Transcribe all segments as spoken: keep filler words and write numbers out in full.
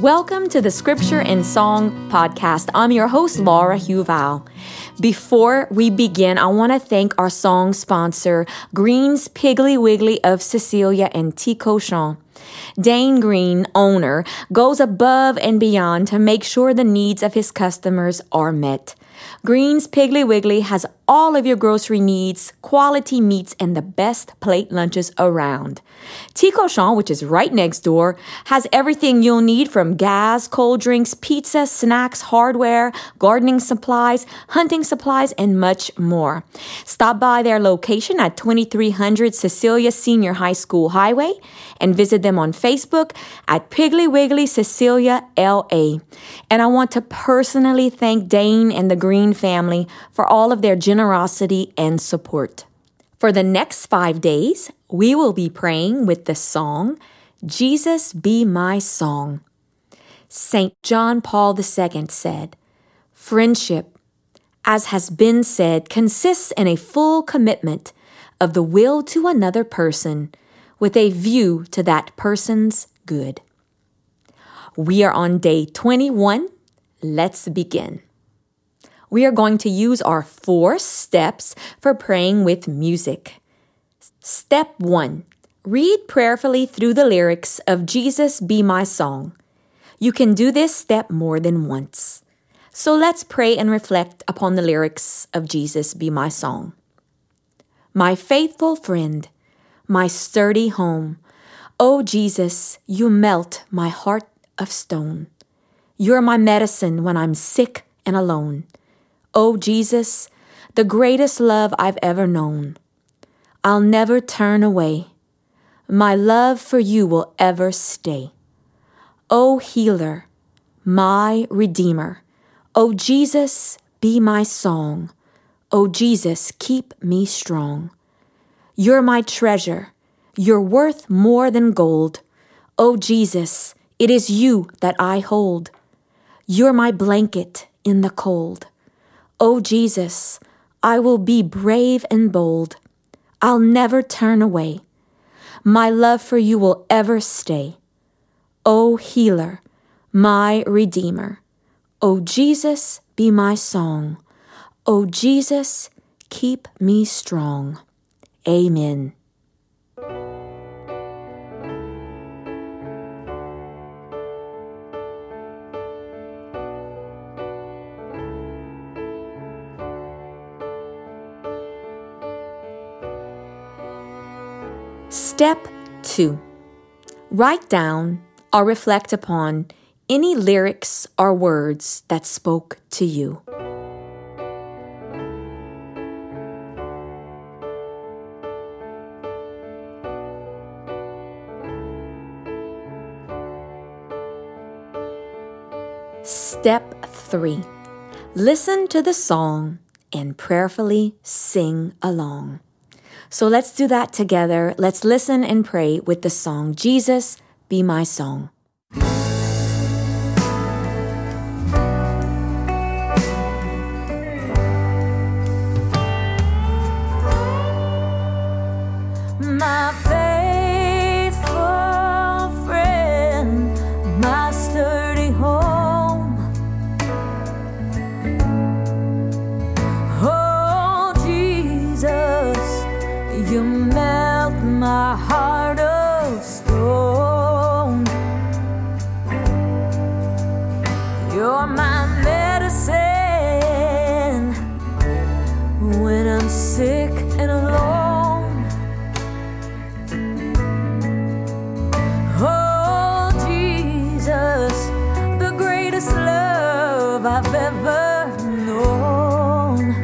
Welcome to the Scripture and Song podcast. I'm your host, Laura Huval. Before we begin, I want to thank our song sponsor, Green's Piggly Wiggly of Cecilia and T. Cochon. Dane Green, owner, goes above and beyond to make sure the needs of his customers are met. Green's Piggly Wiggly has all of your grocery needs, quality meats, and the best plate lunches around. T. Cochon, which is right next door, has everything you'll need from gas, cold drinks, pizza, snacks, hardware, gardening supplies, hunting supplies, and much more. Stop by their location at twenty-three hundred Cecilia Senior High School Highway and visit them on Facebook at Piggly Wiggly Cecilia L A. And I want to personally thank Dane and the Green family for all of their generosity. Generosity and support. For the next five days, we will be praying with the song, Jesus Be My Song. Saint John Paul the Second said, "Friendship, as has been said, consists in a full commitment of the will to another person with a view to that person's good." We are on day twenty-one. Let's begin. We are going to use our four steps for praying with music. Step one, read prayerfully through the lyrics of Jesus Be My Song. You can do this step more than once. So let's pray and reflect upon the lyrics of Jesus Be My Song. My faithful friend, my sturdy home. O Jesus, you melt my heart of stone. You're my medicine when I'm sick and alone. Oh, Jesus, the greatest love I've ever known. I'll never turn away. My love for you will ever stay. Oh, healer, my redeemer. Oh, Jesus, be my song. Oh, Jesus, keep me strong. You're my treasure. You're worth more than gold. Oh, Jesus, it is you that I hold. You're my blanket in the cold. Oh, Jesus, I will be brave and bold. I'll never turn away. My love for you will ever stay. Oh, healer, my redeemer. Oh, Jesus, be my song. Oh, Jesus, keep me strong. Amen. Step two, write down or reflect upon any lyrics or words that spoke to you. Step three, listen to the song and prayerfully sing along. So let's do that together. Let's listen and pray with the song, Jesus, Be My Song. My faithful friend, my sturdy home. You melt my heart of stone. You're my medicine when I'm sick and alone. Oh, Jesus, the greatest love I've ever known.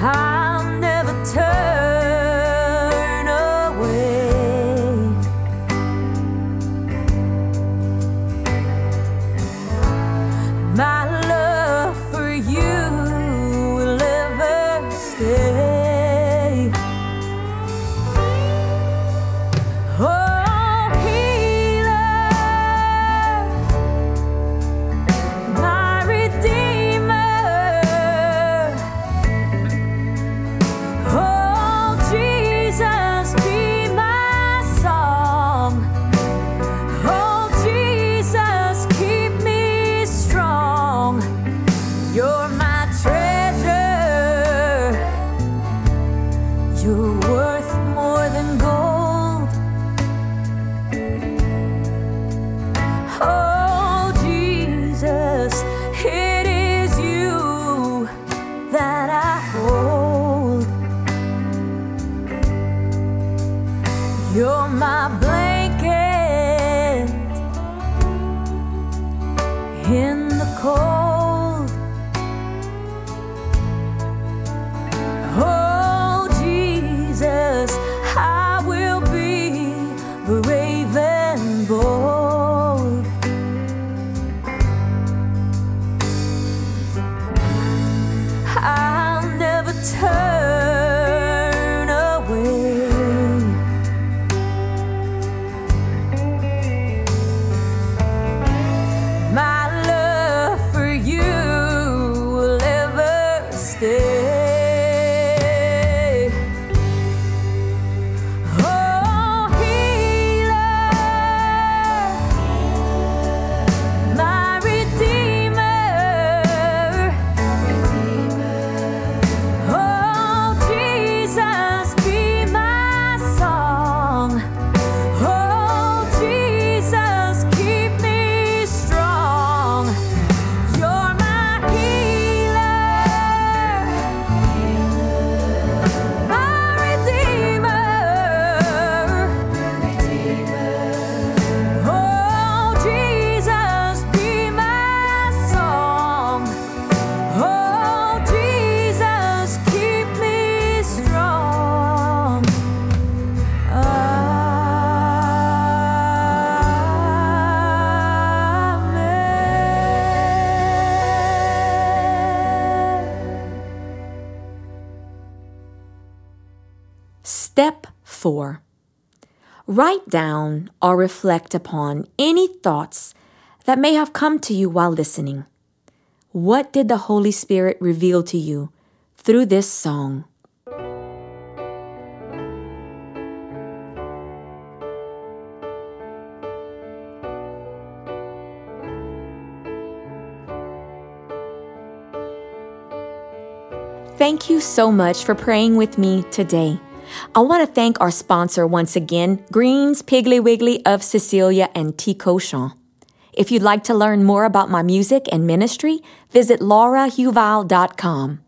Hi. turn away. My love for you will ever stay. Oh, healer, my Redeemer, oh, Jesus, be my song. Oh, Jesus, keep me strong. You're my healer, my Redeemer. Oh, Jesus, be my song. Oh, Jesus, keep me strong. Amen. Step four. Write down or reflect upon any thoughts that may have come to you while listening. What did the Holy Spirit reveal to you through this song? Thank you so much for praying with me today. I want to thank our sponsor once again, Green's Piggly Wiggly of Cecilia and T. Cochon. If you'd like to learn more about my music and ministry, visit laura huval dot com.